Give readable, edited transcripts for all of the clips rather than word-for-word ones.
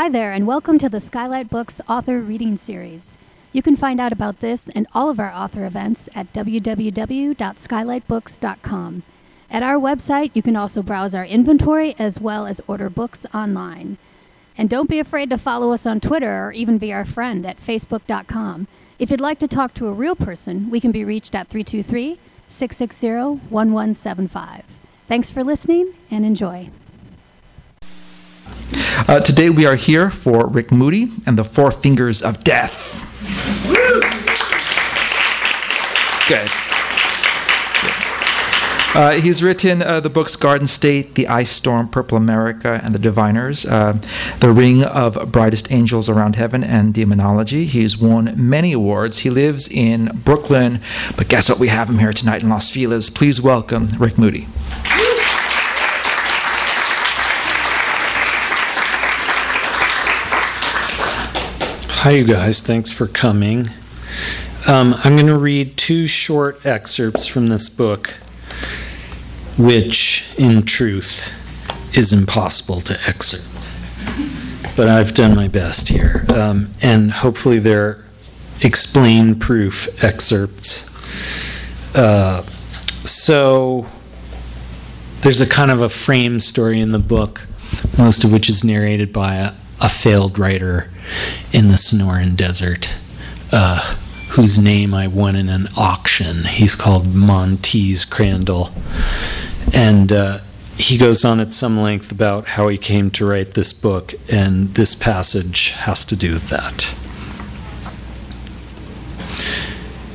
Hi there, and welcome to the Skylight Books author reading series. You can find out about this and all of our author events at www.skylightbooks.com. At our website, you can also browse our inventory as well as order books online. And don't be afraid to follow us on Twitter or even be our friend at facebook.com. If you'd like to talk to a real person, we can be reached at 323-660-1175. Thanks for listening and enjoy. Today we are here for Rick Moody and the Four Fingers of Death. Good. He's written the books Garden State, The Ice Storm, Purple America, and The Diviners, The Ring of Brightest Angels Around Heaven, and Demonology. He's won many awards. He lives in Brooklyn, but guess what? We have him here tonight in Los Feliz. Please welcome Rick Moody. Hi, you guys. Thanks for coming. I'm going to read two short excerpts from this book, which, in truth, is impossible to excerpt. But I've done my best here. And hopefully they're explain-proof excerpts. So there's a kind of a frame story in the book, most of which is narrated by a failed writer in the Sonoran Desert, whose name I won in an auction. He's called Montez Crandall. And he goes on at some length about how he came to write this book, and this passage has to do with that.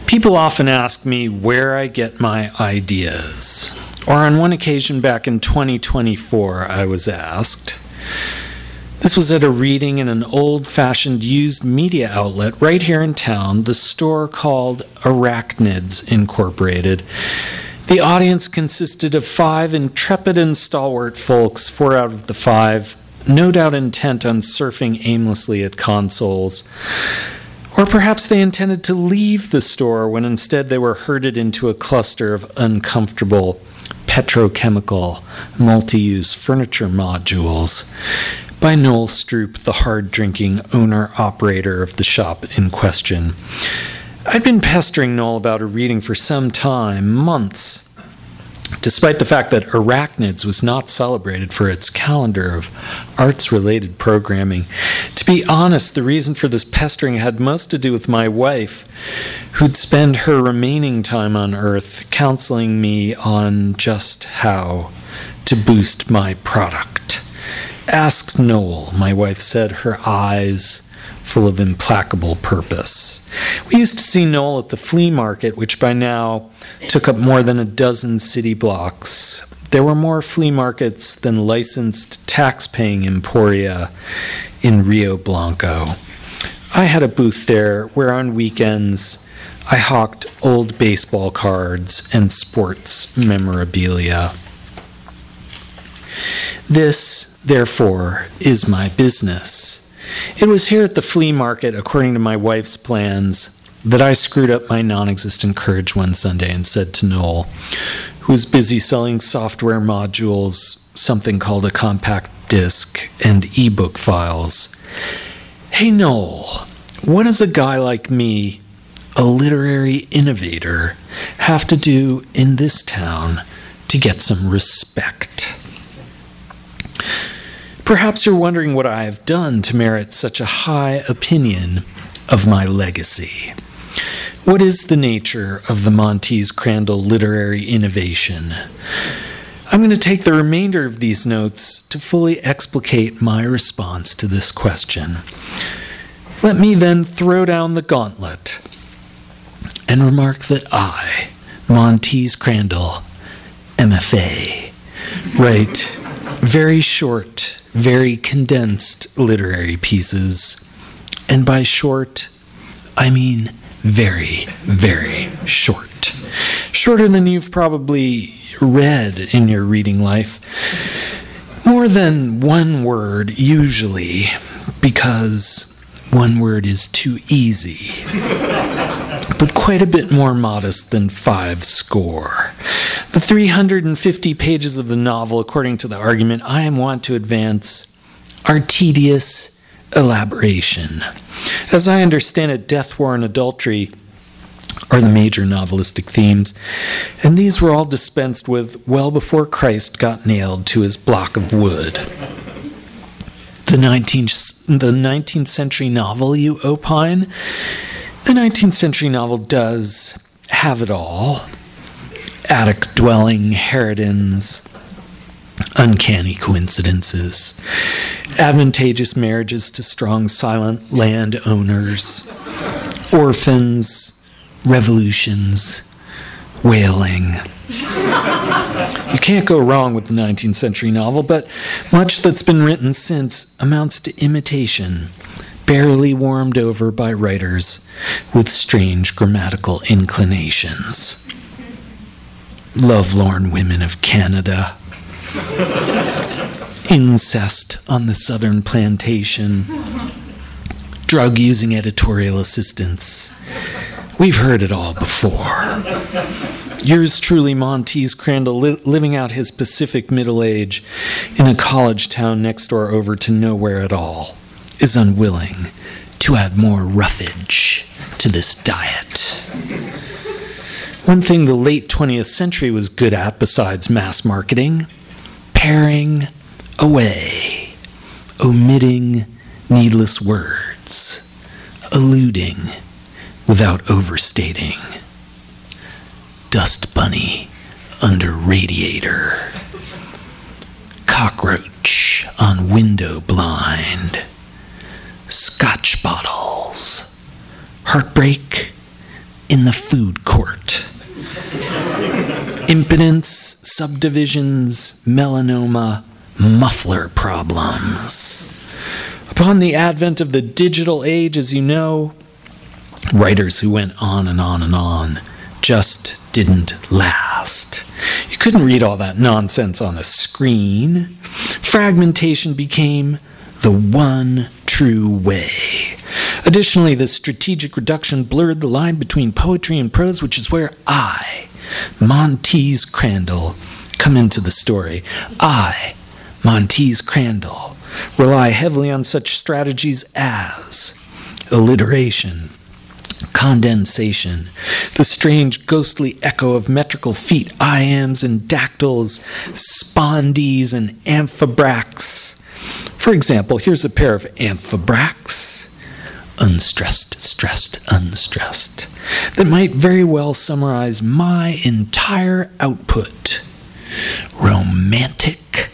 People often ask me where I get my ideas. Or on one occasion back in 2024, I was asked. This was at a reading in an old-fashioned used media outlet right here in town, the store called Arachnids Incorporated. The audience consisted of five intrepid and stalwart folks, four out of the five, no doubt intent on surfing aimlessly at consoles. Or perhaps they intended to leave the store when instead they were herded into a cluster of uncomfortable petrochemical multi-use furniture modules by Noel Stroop, the hard-drinking owner-operator of the shop in question. I'd been pestering Noel about a reading for some time, months, despite the fact that Arachnids was not celebrated for its calendar of arts-related programming. To be honest, the reason for this pestering had most to do with my wife, who'd spend her remaining time on Earth counseling me on just how to boost my product. "Ask Noel," my wife said, her eyes full of implacable purpose. We used to see Noel at the flea market, which by now took up more than a dozen city blocks. There were more flea markets than licensed tax-paying emporia in Rio Blanco. I had a booth there where on weekends I hawked old baseball cards and sports memorabilia. This, therefore, is my business. It was here at the flea market, according to my wife's plans, that I screwed up my non-existent courage one Sunday and said to Noel, who was busy selling software modules, something called a compact disc, and ebook files, "Hey Noel, what does a guy like me, a literary innovator, have to do in this town to get some respect?" Perhaps you're wondering what I have done to merit such a high opinion of my legacy. What is the nature of the Montez Crandall literary innovation? I'm going to take the remainder of these notes to fully explicate my response to this question. Let me then throw down the gauntlet and remark that I, Montez Crandall, MFA, write very short, very condensed literary pieces, and by short, I mean very, very short. Shorter than you've probably read in your reading life. More than one word, usually, because one word is too easy. But quite a bit more modest than 5 score. The 350 pages of the novel, according to the argument I want to advance, are tedious elaboration. As I understand it, death, war, and adultery are the major novelistic themes, and these were all dispensed with well before Christ got nailed to his block of wood. The 19th century novel, you opine? The 19th century novel does have it all. Attic dwelling, Harridans, uncanny coincidences, advantageous marriages to strong, silent landowners, orphans, revolutions, wailing. You can't go wrong with the 19th century novel, but much that's been written since amounts to imitation, barely warmed over by writers with strange grammatical inclinations. Lovelorn women of Canada, incest on the southern plantation, drug-using editorial assistants. We've heard it all before. Yours truly, Montez Crandall, living out his Pacific middle age in a college town next door over to nowhere at all, is unwilling to add more roughage to this diet. One thing the late 20th century was good at besides mass marketing: paring away, omitting needless words, alluding without overstating. Dust bunny under radiator, cockroach on window blind, scotch bottles, heartbreak in the food court, impotence, subdivisions, melanoma, muffler problems. Upon the advent of the digital age, as you know, writers who went on and on and on just didn't last. You couldn't read all that nonsense on a screen. Fragmentation became the one true way. Additionally, the strategic reduction blurred the line between poetry and prose, which is where I, Montez Crandall, come into the story. I, Montez Crandall, rely heavily on such strategies as alliteration, condensation, the strange ghostly echo of metrical feet, iambs and dactyls, spondees and amphibrachs. For example, here's a pair of amphibrachs, unstressed, stressed, unstressed, that might very well summarize my entire output. Romantic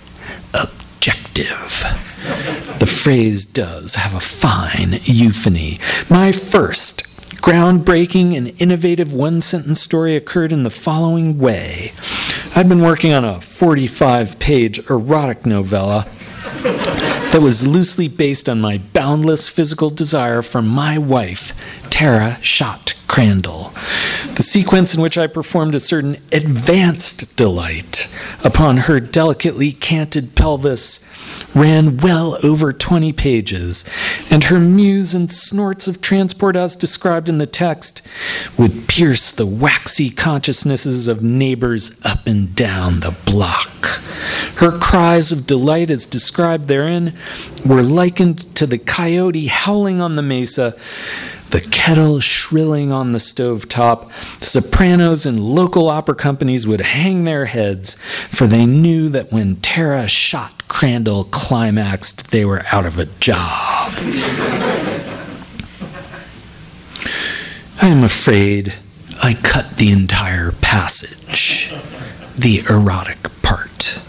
objective. The phrase does have a fine euphony. My first groundbreaking and innovative one-sentence story occurred in the following way. I'd been working on a 45-page erotic novella that was loosely based on my boundless physical desire for my wife, Tara Schott Crandall. The sequence in which I performed a certain advanced delight upon her delicately canted pelvis ran well over 20 pages, and her mews and snorts of transport as described in the text would pierce the waxy consciousnesses of neighbors up and down the block. Her cries of delight as described therein were likened to the coyote howling on the mesa, the kettle shrilling on the stovetop. Sopranos and local opera companies would hang their heads, for they knew that when Tara Schott Crandall climaxed, they were out of a job. I am afraid I cut the entire passage, the erotic part.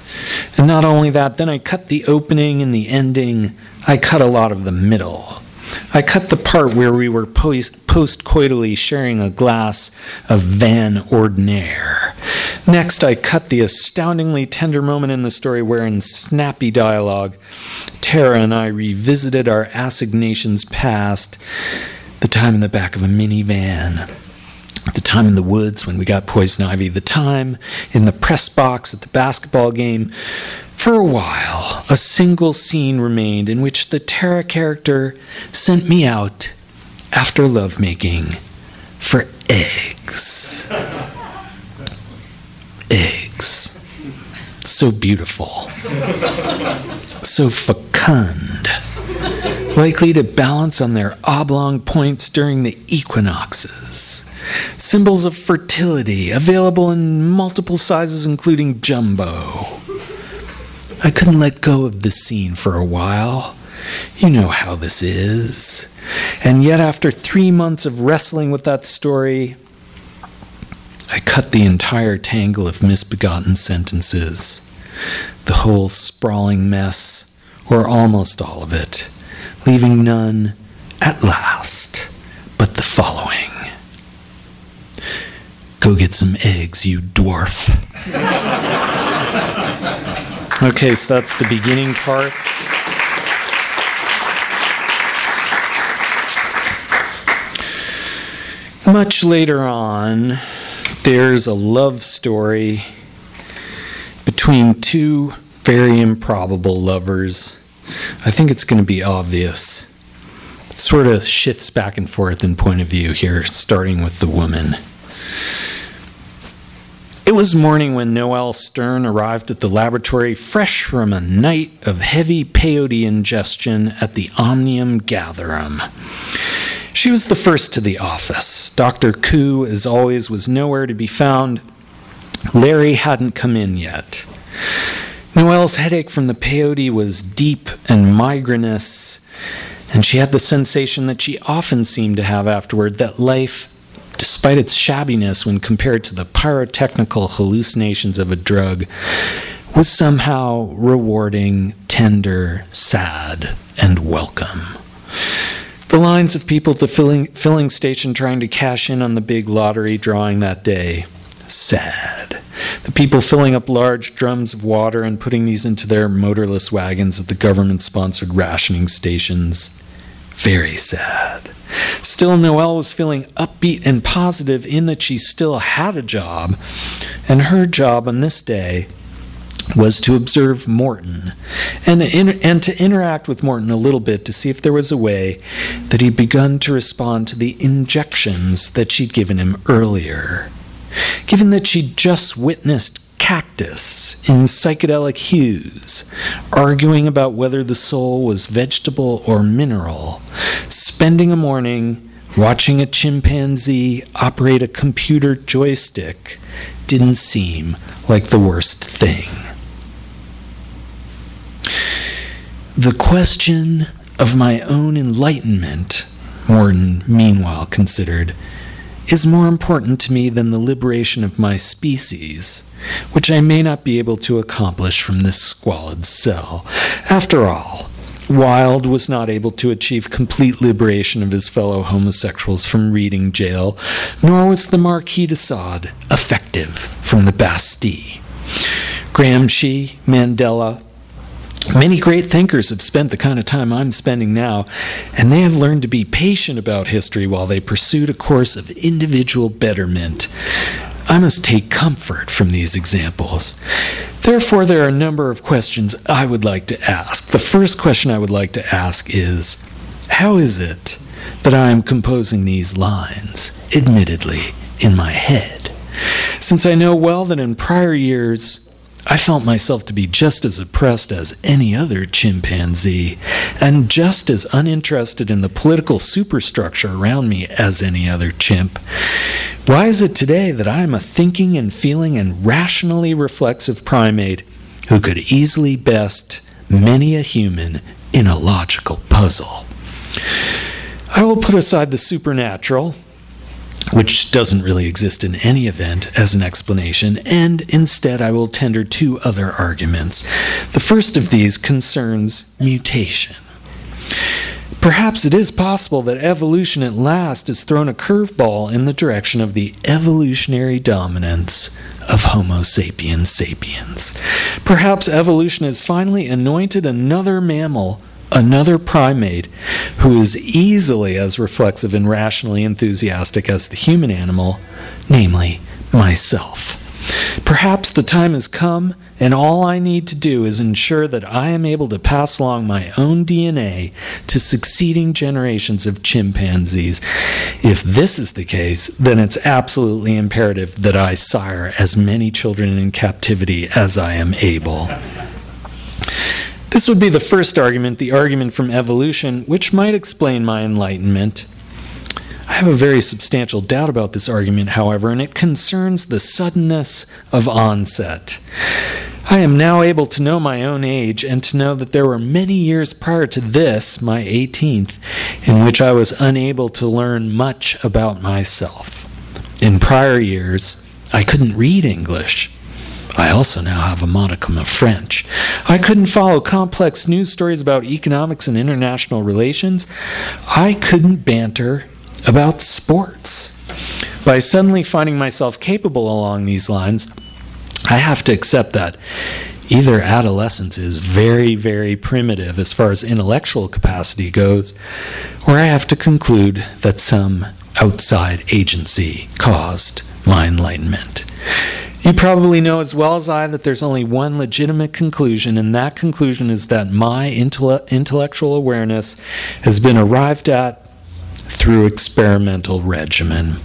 And not only that, then I cut the opening and the ending. I cut a lot of the middle. I cut the part where we were post-coitally sharing a glass of Van Ordinaire. Next, I cut the astoundingly tender moment in the story where, in snappy dialogue, Tara and I revisited our assignations past, the time in the back of a minivan, the time in the woods when we got poison ivy, the time in the press box at the basketball game. For a while, a single scene remained in which the Tara character sent me out, after lovemaking, for eggs. Eggs. So beautiful. So fecund. likely to balance on their oblong points during the equinoxes. Symbols of fertility, available in multiple sizes including jumbo. I couldn't let go of this scene for a while. You know how this is. And yet after 3 months of wrestling with that story, I cut the entire tangle of misbegotten sentences. The whole sprawling mess, or almost all of it, leaving none, at last, but the following. Go get some eggs, you dwarf. Okay, so that's the beginning part. Much later on, there's a love story between two very improbable lovers. I think it's going to be obvious. It sort of shifts back and forth in point of view here, starting with the woman. It was morning when Noelle Stern arrived at the laboratory, fresh from a night of heavy peyote ingestion at the Omnium Gatherum. She was the first to the office. Dr. Koo, as always, was nowhere to be found. Larry hadn't come in yet. Noelle's headache from the peyote was deep and migrainous, and she had the sensation that she often seemed to have afterward, that life, despite its shabbiness when compared to the pyrotechnical hallucinations of a drug, was somehow rewarding, tender, sad, and welcome. The lines of people at the filling station trying to cash in on the big lottery drawing that day, sad. The people filling up large drums of water and putting these into their motorless wagons at the government-sponsored rationing stations, very sad. Still, Noelle was feeling upbeat and positive in that she still had a job, and her job on this day was to observe Morton and to interact with Morton a little bit to see if there was a way that he'd begun to respond to the injections that she'd given him earlier. Given that she'd just witnessed cactus in psychedelic hues, arguing about whether the soul was vegetable or mineral, spending a morning watching a chimpanzee operate a computer joystick didn't seem like the worst thing. The question of my own enlightenment, Morton meanwhile considered, is more important to me than the liberation of my species, which I may not be able to accomplish from this squalid cell. After all, Wilde was not able to achieve complete liberation of his fellow homosexuals from Reading Jail, nor was the Marquis de Sade effective from the Bastille. Gramsci, Mandela, many great thinkers have spent the kind of time I'm spending now, and they have learned to be patient about history while they pursued a course of individual betterment. I must take comfort from these examples. Therefore, there are a number of questions I would like to ask. The first question I would like to ask is, how is it that I am composing these lines, admittedly, in my head? Since I know well that in prior years, I felt myself to be just as oppressed as any other chimpanzee, and just as uninterested in the political superstructure around me as any other chimp. Why is it today that I am a thinking and feeling and rationally reflexive primate who could easily best many a human in a logical puzzle? I will put aside the supernatural, which doesn't really exist in any event, as an explanation, and instead I will tender two other arguments. The first of these concerns mutation. Perhaps it is possible that evolution at last has thrown a curveball in the direction of the evolutionary dominance of Homo sapiens sapiens. Perhaps evolution has finally anointed another mammal, another primate, who is easily as reflexive and rationally enthusiastic as the human animal, namely myself. Perhaps the time has come, and all I need to do is ensure that I am able to pass along my own DNA to succeeding generations of chimpanzees. If this is the case, then it's absolutely imperative that I sire as many children in captivity as I am able. This would be the first argument, the argument from evolution, which might explain my enlightenment. I have a very substantial doubt about this argument, however, and it concerns the suddenness of onset. I am now able to know my own age and to know that there were many years prior to this, my 18th, in which I was unable to learn much about myself. In prior years, I couldn't read English. I also now have a modicum of French. I couldn't follow complex news stories about economics and international relations. I couldn't banter about sports. By suddenly finding myself capable along these lines, I have to accept that either adolescence is very, very primitive as far as intellectual capacity goes, or I have to conclude that some outside agency caused my enlightenment. You probably know as well as I that there's only one legitimate conclusion, and that conclusion is that my intellectual awareness has been arrived at through experimental regimen.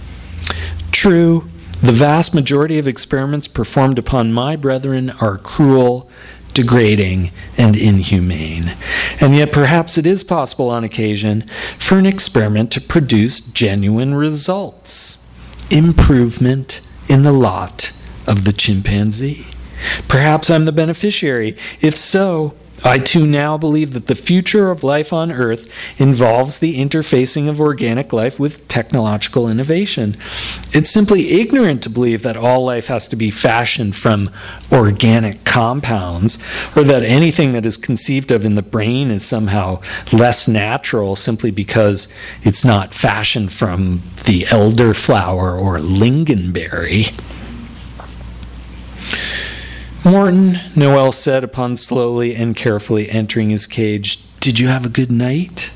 True, the vast majority of experiments performed upon my brethren are cruel, degrading, and inhumane. And yet perhaps it is possible on occasion for an experiment to produce genuine results. Improvement in the lot of the chimpanzee. Perhaps I'm the beneficiary. If so, I too now believe that the future of life on Earth involves the interfacing of organic life with technological innovation. It's simply ignorant to believe that all life has to be fashioned from organic compounds, or that anything that is conceived of in the brain is somehow less natural simply because it's not fashioned from the elderflower or lingonberry. "Morton," Noel said upon slowly and carefully entering his cage, "did you have a good night?"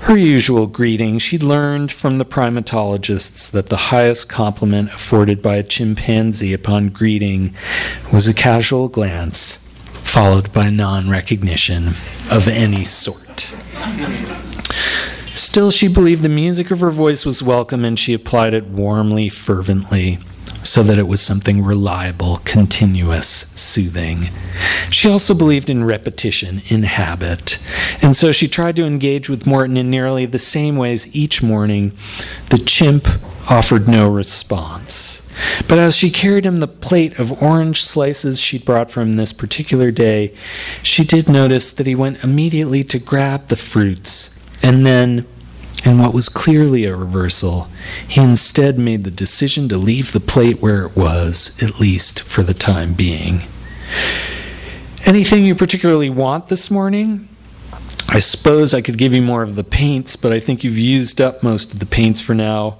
Her usual greeting. She'd learned from the primatologists that the highest compliment afforded by a chimpanzee upon greeting was a casual glance, followed by non-recognition of any sort. Still, she believed the music of her voice was welcome, and she applied it warmly, fervently, so that it was something reliable, continuous, soothing. She also believed in repetition, in habit, and so she tried to engage with Morton in nearly the same ways each morning. The chimp offered no response. But as she carried him the plate of orange slices she'd brought for him this particular day, she did notice that he went immediately to grab the fruits, and then, in what was clearly a reversal, he instead made the decision to leave the plate where it was, at least for the time being. "Anything you particularly want this morning? I suppose I could give you more of the paints, but I think you've used up most of the paints for now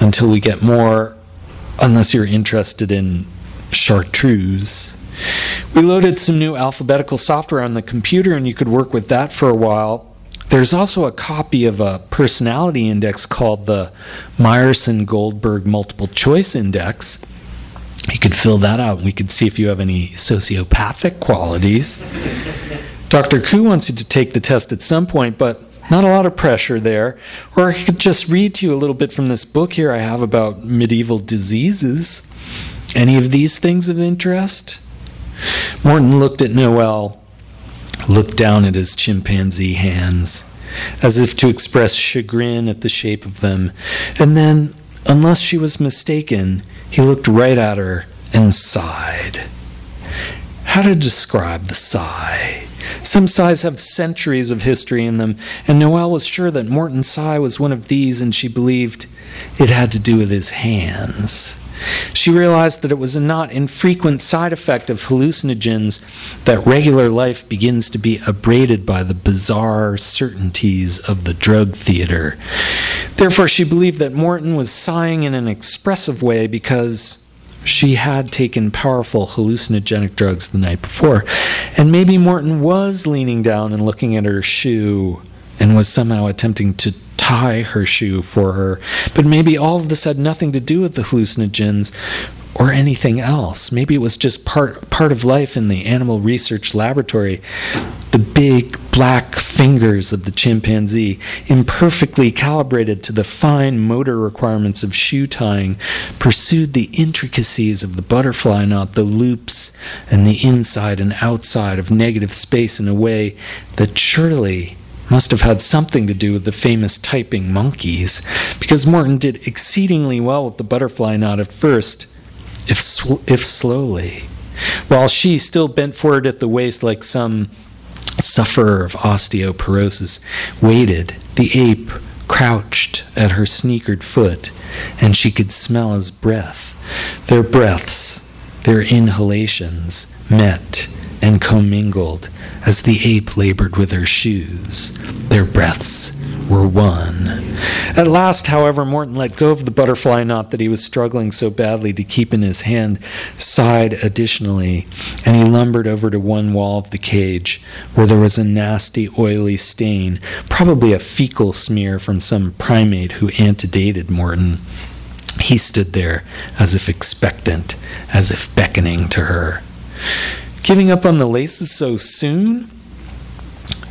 until we get more, unless you're interested in chartreuse. We loaded some new alphabetical software on the computer, and you could work with that for a while. There's also a copy of a personality index called the Meyerson Goldberg Multiple Choice Index. You could fill that out, and we could see if you have any sociopathic qualities. Dr. Koo wants you to take the test at some point, but not a lot of pressure there. Or I could just read to you a little bit from this book here I have about medieval diseases. Any of these things of interest?" Morton looked at Noel, looked down at his chimpanzee hands, as if to express chagrin at the shape of them, and then, unless she was mistaken, he looked right at her and sighed. How to describe the sigh? Some sighs have centuries of history in them, and Noelle was sure that Morton's sigh was one of these, and she believed it had to do with his hands. She realized that it was a not infrequent side effect of hallucinogens that regular life begins to be abraded by the bizarre certainties of the drug theater. Therefore, she believed that Morton was sighing in an expressive way because she had taken powerful hallucinogenic drugs the night before, and maybe Morton was leaning down and looking at her shoe and was somehow attempting to tie her shoe for her, but maybe all of this had nothing to do with the hallucinogens or anything else. Maybe it was just part of life in the animal research laboratory. the big black fingers of the chimpanzee, imperfectly calibrated to the fine motor requirements of shoe tying, pursued the intricacies of the butterfly knot, the loops, and the inside and outside of negative space in a way that surely must have had something to do with the famous typing monkeys, because Morton did exceedingly well with the butterfly knot at first, if slowly, while she still bent forward at the waist like some sufferer of osteoporosis, waited, the ape crouched at her sneakered foot, and she could smell his breath. Their breaths, their inhalations, met and commingled as the ape labored with her shoes. Their breaths were one. At last, however, Morton let go of the butterfly knot that he was struggling so badly to keep in his hand, sighed additionally, and he lumbered over to one wall of the cage where there was a nasty, oily stain, probably a fecal smear from some primate who antedated Morton. He stood there as if expectant, as if beckoning to her. Giving up on the laces so soon?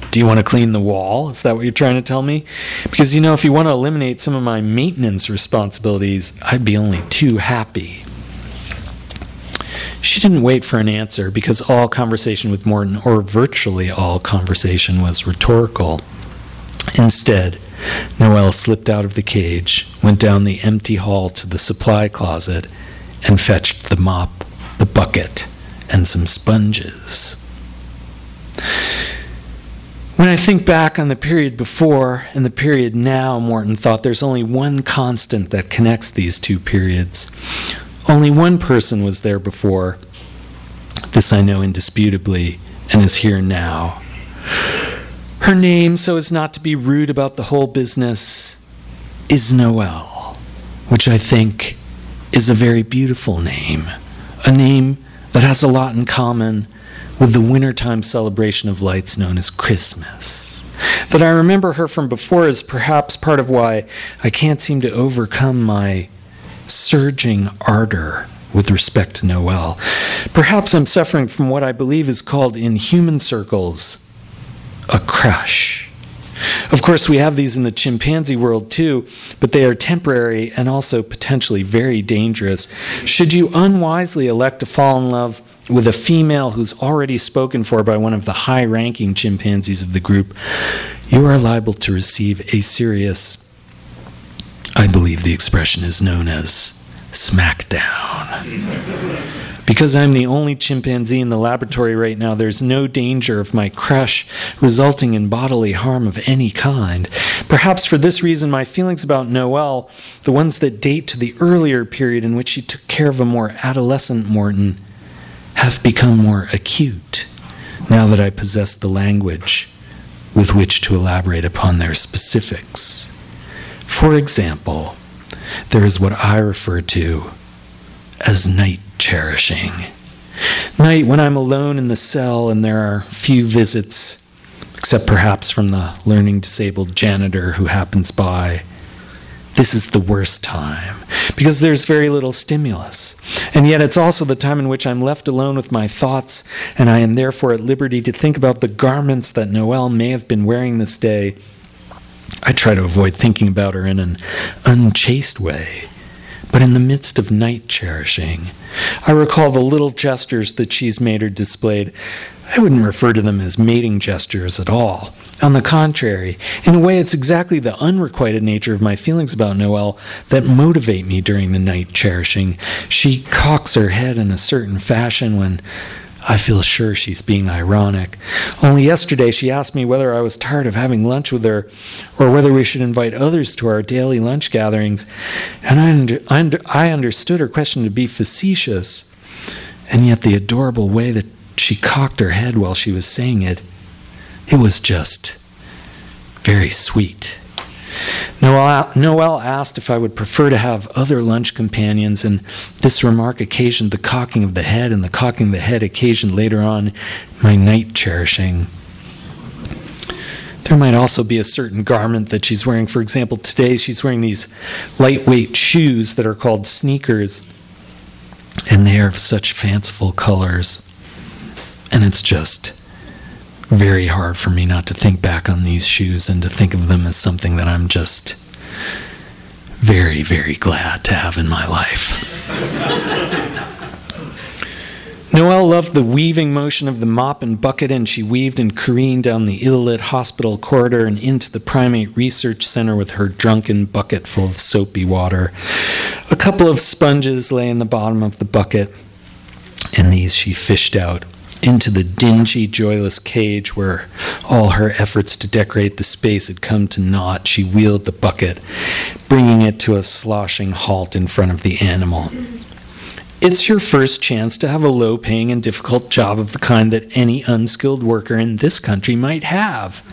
Do you want to clean the wall? Is that what you're trying to tell me? Because, you know, if you want to eliminate some of my maintenance responsibilities, I'd be only too happy. She didn't wait for an answer, because all conversation with Morton, or virtually all conversation, was rhetorical. Instead, Noelle slipped out of the cage, went down the empty hall to the supply closet, and fetched the mop, the bucket, and some sponges. When I think back on the period before and the period now, Morton thought, there's only one constant that connects these two periods. Only one person was there before. This I know indisputably, and is here now. Her name, so as not to be rude about the whole business, is Noelle, which I think is a very beautiful name, a name that has a lot in common with the wintertime celebration of lights known as Christmas. That I remember her from before is perhaps part of why I can't seem to overcome my surging ardor with respect to Noelle. Perhaps I'm suffering from what I believe is called in human circles a crush. Of course, we have these in the chimpanzee world too, but they are temporary and also potentially very dangerous. Should you unwisely elect to fall in love with a female who's already spoken for by one of the high-ranking chimpanzees of the group, you are liable to receive a serious, I believe the expression is known as, smackdown. Because I'm the only chimpanzee in the laboratory right now, there's no danger of my crush resulting in bodily harm of any kind. Perhaps for this reason, my feelings about Noelle, the ones that date to the earlier period in which she took care of a more adolescent Morton, have become more acute now that I possess the language with which to elaborate upon their specifics. For example, there is what I refer to as night cherishing. Night when I'm alone in the cell and there are few visits, except perhaps from the learning disabled janitor who happens by. This is the worst time, because there's very little stimulus. And yet it's also the time in which I'm left alone with my thoughts, and I am therefore at liberty to think about the garments that Noelle may have been wearing this day. I try to avoid thinking about her in an unchaste way. But in the midst of night cherishing, I recall the little gestures that she's made or displayed. I wouldn't refer to them as mating gestures at all. On the contrary, in a way, it's exactly the unrequited nature of my feelings about Noelle that motivate me during the night cherishing. She cocks her head in a certain fashion when I feel sure she's being ironic. Only yesterday she asked me whether I was tired of having lunch with her or whether we should invite others to our daily lunch gatherings, and I understood her question to be facetious, and yet the adorable way that she cocked her head while she was saying it, it was just very sweet. Noelle asked if I would prefer to have other lunch companions, and this remark occasioned the cocking of the head, and the cocking of the head occasioned later on my night cherishing. There might also be a certain garment that she's wearing. For example, today she's wearing these lightweight shoes that are called sneakers, and they are of such fanciful colors, and it's just very hard for me not to think back on these shoes and to think of them as something that I'm just very, very glad to have in my life. Noelle loved the weaving motion of the mop and bucket, and she weaved and careened down the ill-lit hospital corridor and into the primate research center with her drunken bucket full of soapy water. A couple of sponges lay in the bottom of the bucket, and these she fished out into the dingy, joyless cage where all her efforts to decorate the space had come to naught. She wheeled the bucket, bringing it to a sloshing halt in front of the animal. It's your first chance to have a low-paying and difficult job of the kind that any unskilled worker in this country might have.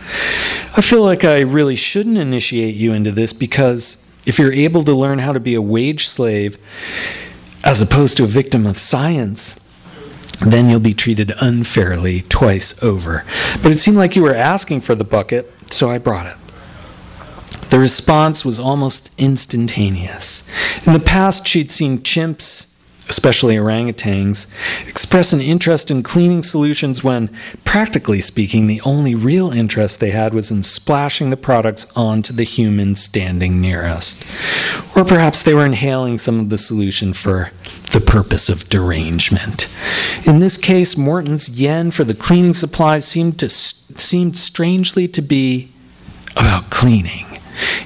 I feel like I really shouldn't initiate you into this because if you're able to learn how to be a wage slave as opposed to a victim of science, then you'll be treated unfairly twice over. But it seemed like you were asking for the bucket, so I brought it. The response was almost instantaneous. In the past, she'd seen chimps, especially orangutans, express an interest in cleaning solutions when, practically speaking, the only real interest they had was in splashing the products onto the human standing nearest. Or perhaps they were inhaling some of the solution for the purpose of derangement. In this case, Morton's yen for the cleaning supplies seemed strangely to be about cleaning.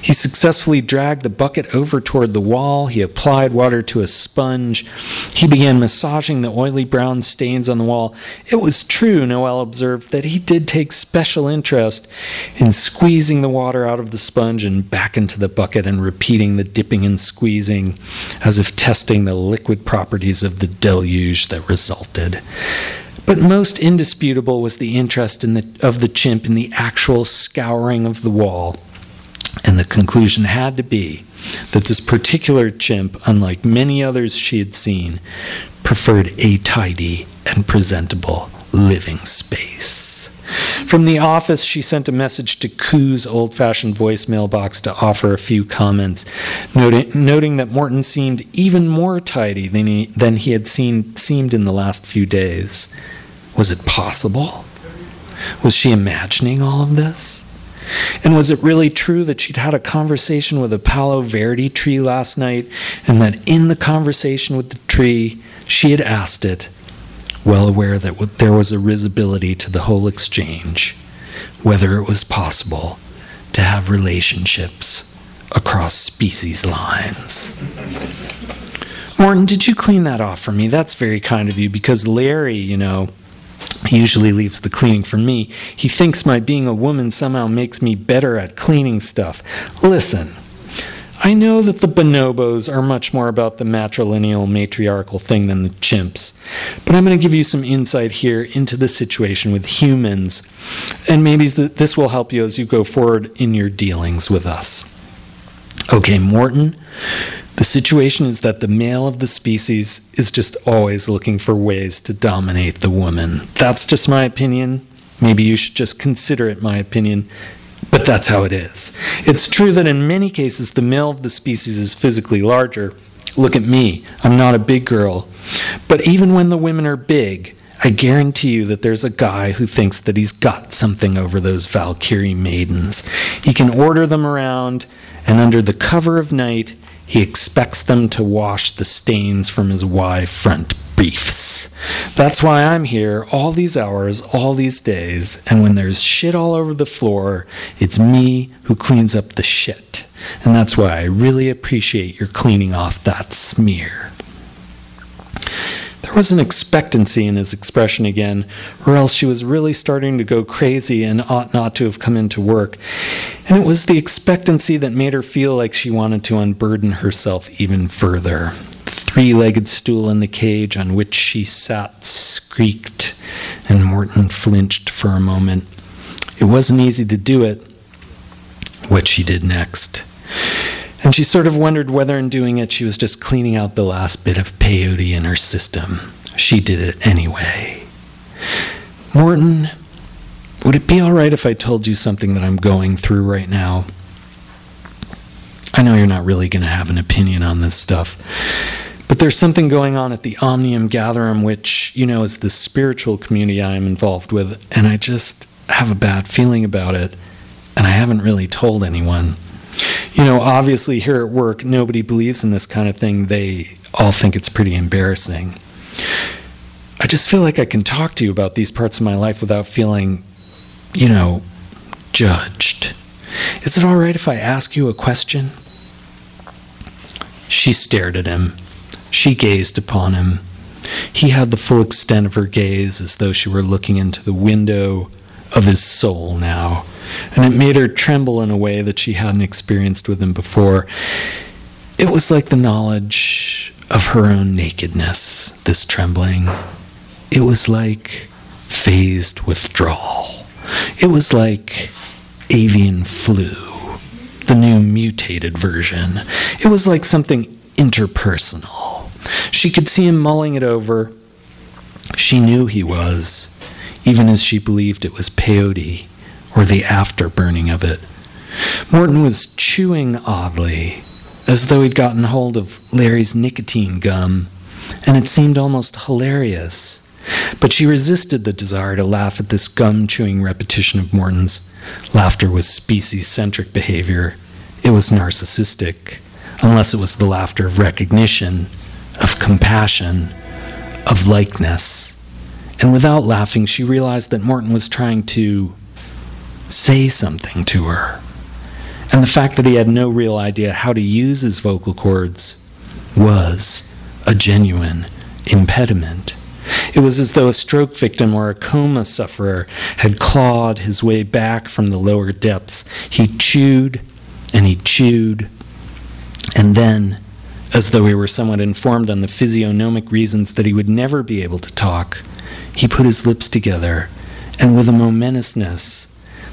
He successfully dragged the bucket over toward the wall. He applied water to a sponge. He began massaging the oily brown stains on the wall. It was true, Noelle observed, that he did take special interest in squeezing the water out of the sponge and back into the bucket and repeating the dipping and squeezing as if testing the liquid properties of the deluge that resulted. But most indisputable was the interest of the chimp in the actual scouring of the wall. And the conclusion had to be that this particular chimp, unlike many others she had seen, preferred a tidy and presentable living space. From the office, she sent a message to Koo's old-fashioned voicemail box to offer a few comments, noting that Morton seemed even more tidy than he had seemed in the last few days. Was it possible? Was she imagining all of this? And was it really true that she'd had a conversation with a Palo Verde tree last night, and that in the conversation with the tree, she had asked it, well aware that there was a risibility to the whole exchange, whether it was possible to have relationships across species lines? Morton, did you clean that off for me? That's very kind of you, because Larry, you know, he usually leaves the cleaning for me. He thinks my being a woman somehow makes me better at cleaning stuff. Listen, I know that the bonobos are much more about the matrilineal, matriarchal thing than the chimps, but I'm going to give you some insight here into the situation with humans, and maybe this will help you as you go forward in your dealings with us. Okay, Morton, the situation is that the male of the species is just always looking for ways to dominate the woman. That's just my opinion. Maybe you should just consider it my opinion, but that's how it is. It's true that in many cases the male of the species is physically larger. Look at me. I'm not a big girl. But even when the women are big, I guarantee you that there's a guy who thinks that he's got something over those Valkyrie maidens. He can order them around, and under the cover of night, he expects them to wash the stains from his Y-front briefs. That's why I'm here all these hours, all these days, and when there's shit all over the floor, it's me who cleans up the shit. And that's why I really appreciate your cleaning off that smear. There was an expectancy in his expression again, or else she was really starting to go crazy and ought not to have come into work. And it was the expectancy that made her feel like she wanted to unburden herself even further. The three-legged stool in the cage on which she sat squeaked, and Morton flinched for a moment. It wasn't easy to do it, what she did next. And she sort of wondered whether in doing it she was just cleaning out the last bit of peyote in her system. She did it anyway. Morton, would it be all right if I told you something that I'm going through right now? I know you're not really going to have an opinion on this stuff, but there's something going on at the Omnium Gatherum, which, you know, is the spiritual community I am involved with, and I just, have a bad feeling about it, and I haven't really told anyone. You know, obviously here at work, nobody believes in this kind of thing. They all think it's pretty embarrassing. I just feel like I can talk to you about these parts of my life without feeling, you know, judged. Is it all right if I ask you a question? She stared at him. She gazed upon him. He had the full extent of her gaze, as though she were looking into the window of his soul now, and it made her tremble in a way that she hadn't experienced with him before. It was like the knowledge of her own nakedness, this trembling. It was like phased withdrawal. It was like avian flu, the new mutated version. It was like something interpersonal. She could see him mulling it over. She knew he was, even as she believed it was peyote, or the afterburning of it. Morton was chewing oddly, as though he'd gotten hold of Larry's nicotine gum, and it seemed almost hilarious. But she resisted the desire to laugh at this gum-chewing repetition of Morton's. Laughter was species-centric behavior. It was narcissistic, unless it was the laughter of recognition, of compassion, of likeness. And without laughing, she realized that Morton was trying to say something to her. And the fact that he had no real idea how to use his vocal cords was a genuine impediment. It was as though a stroke victim or a coma sufferer had clawed his way back from the lower depths. He chewed, and then, as though he were somewhat informed on the physiognomic reasons that he would never be able to talk, he put his lips together, and with a momentousness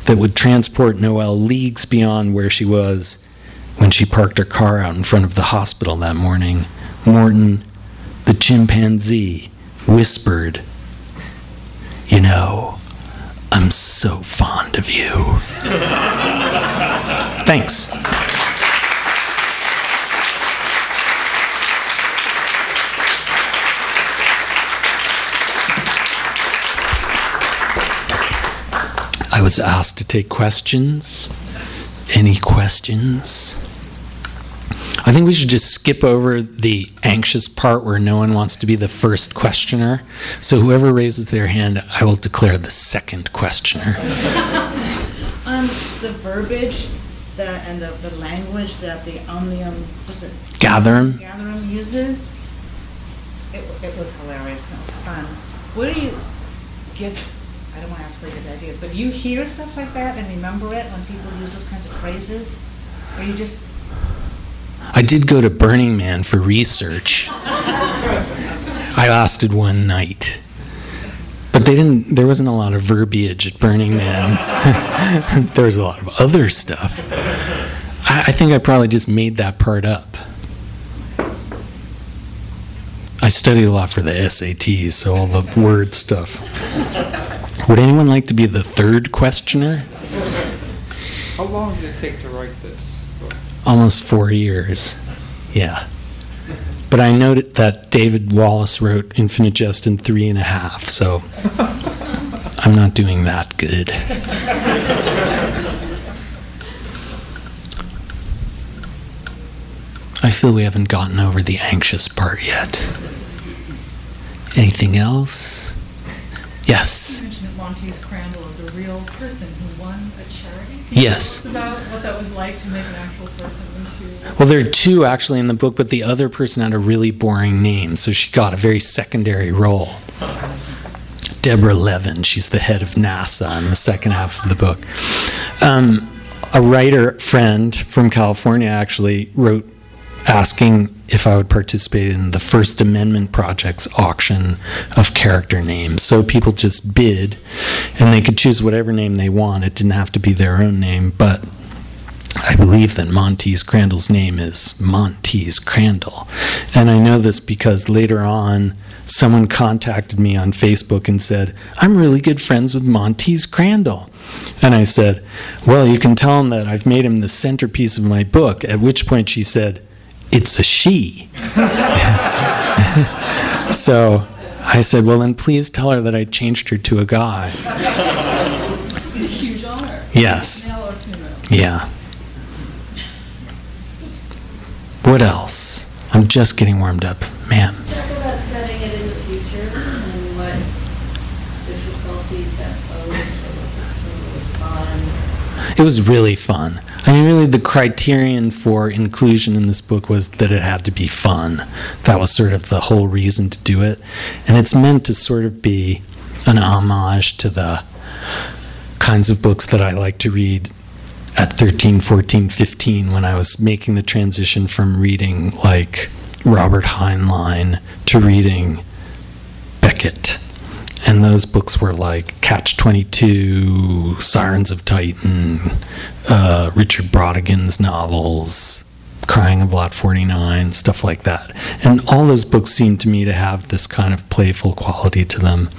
that would transport Noelle leagues beyond where she was when she parked her car out in front of the hospital that morning, Morton, the chimpanzee, whispered, "You know, I'm so fond of you." Thanks. I was asked to take questions. Any questions? I think we should just skip over the anxious part where no one wants to be the first questioner. So whoever raises their hand, I will declare the second questioner. The verbiage that, and the language that the Omnium Gatherum uses, it was hilarious. It was fun. What do you give? I don't want to ask for your ideas, but do you hear stuff like that and remember it when people use those kinds of phrases? Or you just... I did go to Burning Man for research. I lasted one night. But there wasn't a lot of verbiage at Burning Man. There was a lot of other stuff. I think I probably just made that part up. I studied a lot for the SATs, so all the word stuff. Would anyone like to be the third questioner? How long did it take to write this book? Almost 4 years, yeah. But I noted that David Wallace wrote Infinite Jest in 3.5, so I'm not doing that good. I feel we haven't gotten over the anxious part yet. Anything else? Yes. Montez Crandall is a real person who won a charity. Yes. Tell us about what that was like to make an actual person into... Well, there are two actually in the book, but the other person had a really boring name, so she got a very secondary role. Deborah Levin, she's the head of NASA in the second half of the book. A writer friend from California actually wrote asking if I would participate in the First Amendment Project's auction of character names. So people just bid, and they could choose whatever name they want. It didn't have to be their own name, but I believe that Montez Crandall's name is Montez Crandall. And I know this because later on, someone contacted me on Facebook and said, "I'm really good friends with Montez Crandall." And I said, "Well, you can tell him that I've made him the centerpiece of my book," at which point she said, "It's a she." So I said, "Well, then please tell her that I changed her to a guy." Yes. Male or female. Yeah. What else? I'm just getting warmed up. Man. Talk about setting it in the future and what difficulties that posed. It was really fun. I mean, really, the criterion for inclusion in this book was that it had to be fun. That was sort of the whole reason to do it. And it's meant to sort of be an homage to the kinds of books that I like to read at 13, 14, 15, when I was making the transition from reading, like, Robert Heinlein to reading Beckett. And those books were like Catch-22, Sirens of Titan, Richard Brodigan's novels, Crying of Lot 49, stuff like that. And all those books seemed to me to have this kind of playful quality to them,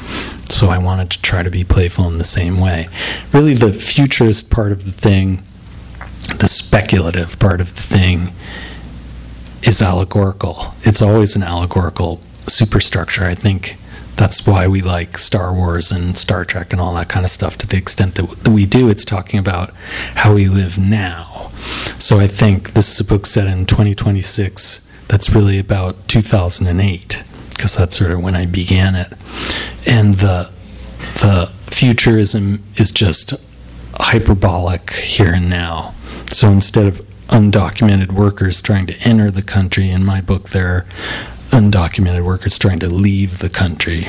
so I wanted to try to be playful in the same way. Really, the futurist part of the thing, the speculative part of the thing, is allegorical. It's always an allegorical superstructure, I think. That's why we like Star Wars and Star Trek and all that kind of stuff to the extent that we do. It's talking about how we live now. So I think this is a book set in 2026 that's really about 2008, because that's sort of when I began it. And the futurism is just hyperbolic here and now. So instead of undocumented workers trying to enter the country, in my book they're undocumented workers trying to leave the country.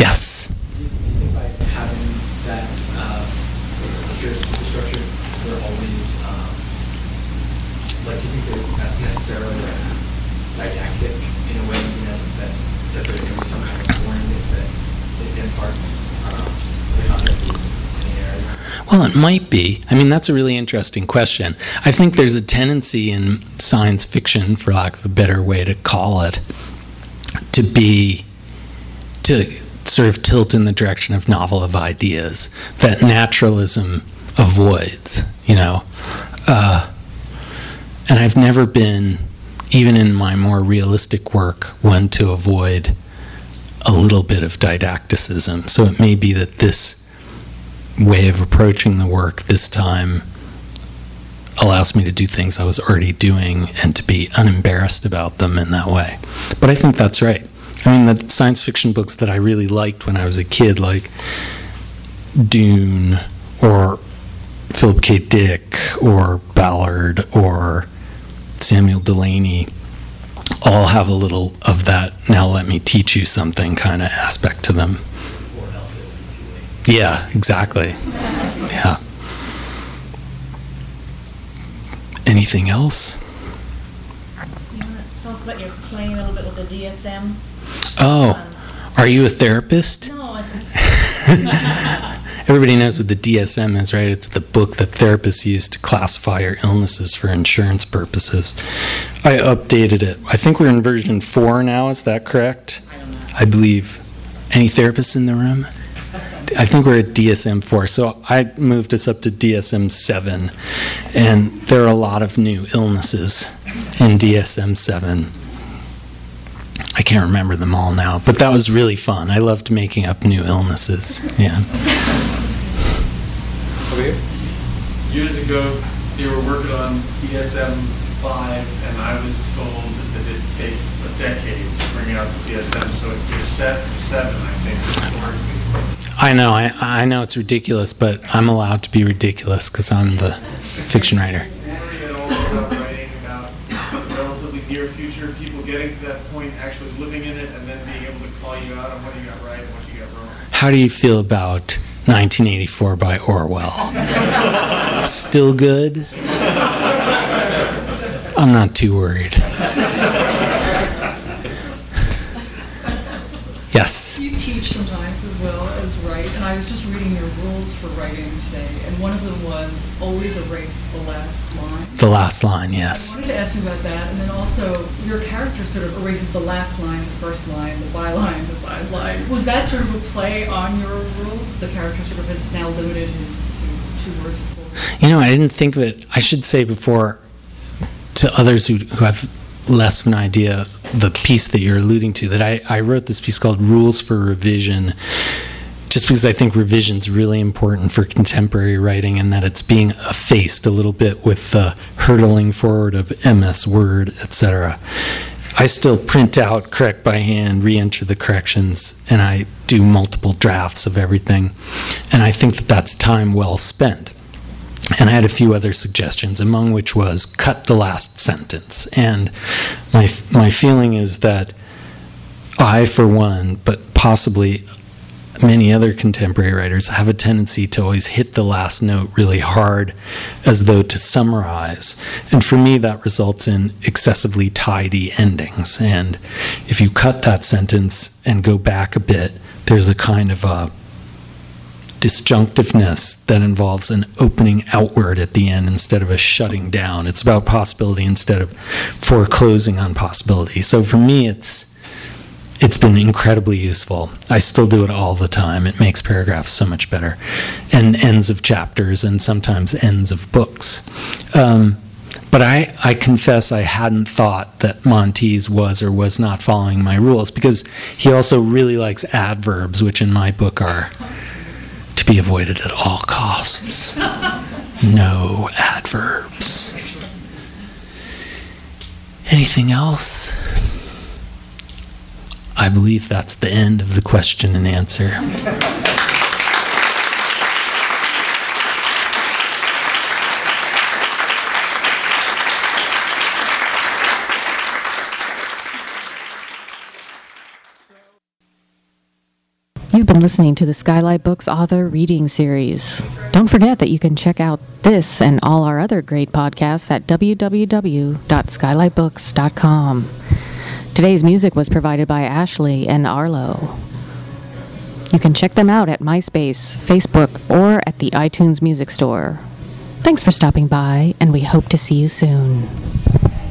Yes? Do you think by having that structure, they're always, do you think that that's necessarily didactic in a way, that there's going to be some kind of warning that it imparts the content? Well, it might be. I mean, that's a really interesting question. I think there's a tendency in science fiction, for lack of a better way to call it, to sort of tilt in the direction of novel of ideas that naturalism avoids, and I've never been, even in my more realistic work, one to avoid a little bit of didacticism. So it may be that this way of approaching the work this time allows me to do things I was already doing and to be unembarrassed about them in that way. But I think that's right. I mean, the science fiction books that I really liked when I was a kid, like Dune or Philip K. Dick or Ballard or Samuel Delany, all have a little of that now let me teach you something kind of aspect to them. Yeah, exactly. Yeah. Anything else? You want to tell us about your playing a little bit with the DSM? Oh, are you a therapist? No, I just... Everybody knows what the DSM is, right? It's the book that therapists use to classify your illnesses for insurance purposes. I updated it. I think we're in version 4 now. Is that correct? I don't know. I believe. Any therapists in the room? I think we're at DSM-4, so I moved us up to DSM-7, and there are a lot of new illnesses in DSM-7. I can't remember them all now, but that was really fun. I loved making up new illnesses. Yeah. Years ago, they were working on DSM-5, and I was told that it takes a decade to bring out the DSM, so it's set for 7, I think. I know, I know it's ridiculous, but I'm allowed to be ridiculous because I'm the fiction writer. Worried at all about writing about the relatively near future, people getting to that point, actually living in it, and then being able to call you out on what you got right and what you got wrong. How do you feel about 1984 by Orwell? Still good? I'm not too worried. Yes. You teach sometimes as well as write, and I was just reading your rules for writing today, and one of them was always erase the last line. The last line, yes. I wanted to ask you about that, and then also your character sort of erases the last line, the first line, the byline, the sideline. Was that sort of a play on your rules? The character sort of has now limited his to 2 words before? I didn't think of it. I should say before to others who have less of an idea, the piece that you're alluding to, that I wrote this piece called Rules for Revision, just because I think revision's really important for contemporary writing, and that it's being effaced a little bit with the hurtling forward of MS Word, etc. I still print out, correct by hand, re-enter the corrections, and I do multiple drafts of everything. And I think that that's time well spent. And I had a few other suggestions, among which was cut the last sentence. And my feeling is that I, for one, but possibly many other contemporary writers, have a tendency to always hit the last note really hard, as though to summarize. And for me, that results in excessively tidy endings. And if you cut that sentence and go back a bit, there's a kind of a disjunctiveness that involves an opening outward at the end instead of a shutting down. It's about possibility instead of foreclosing on possibility. So for me, it's been incredibly useful. I still do it all the time. It makes paragraphs so much better. And ends of chapters and sometimes ends of books. But I confess I hadn't thought that Montez was or was not following my rules, because he also really likes adverbs, which in my book are to be avoided at all costs. No adverbs. Anything else? I believe that's the end of the question and answer. You've been listening to the Skylight Books author reading series. Don't forget that you can check out this and all our other great podcasts at www.skylightbooks.com. Today's music was provided by Ashley and Arlo. You can check them out at MySpace, Facebook, or at the iTunes Music Store. Thanks for stopping by, and we hope to see you soon.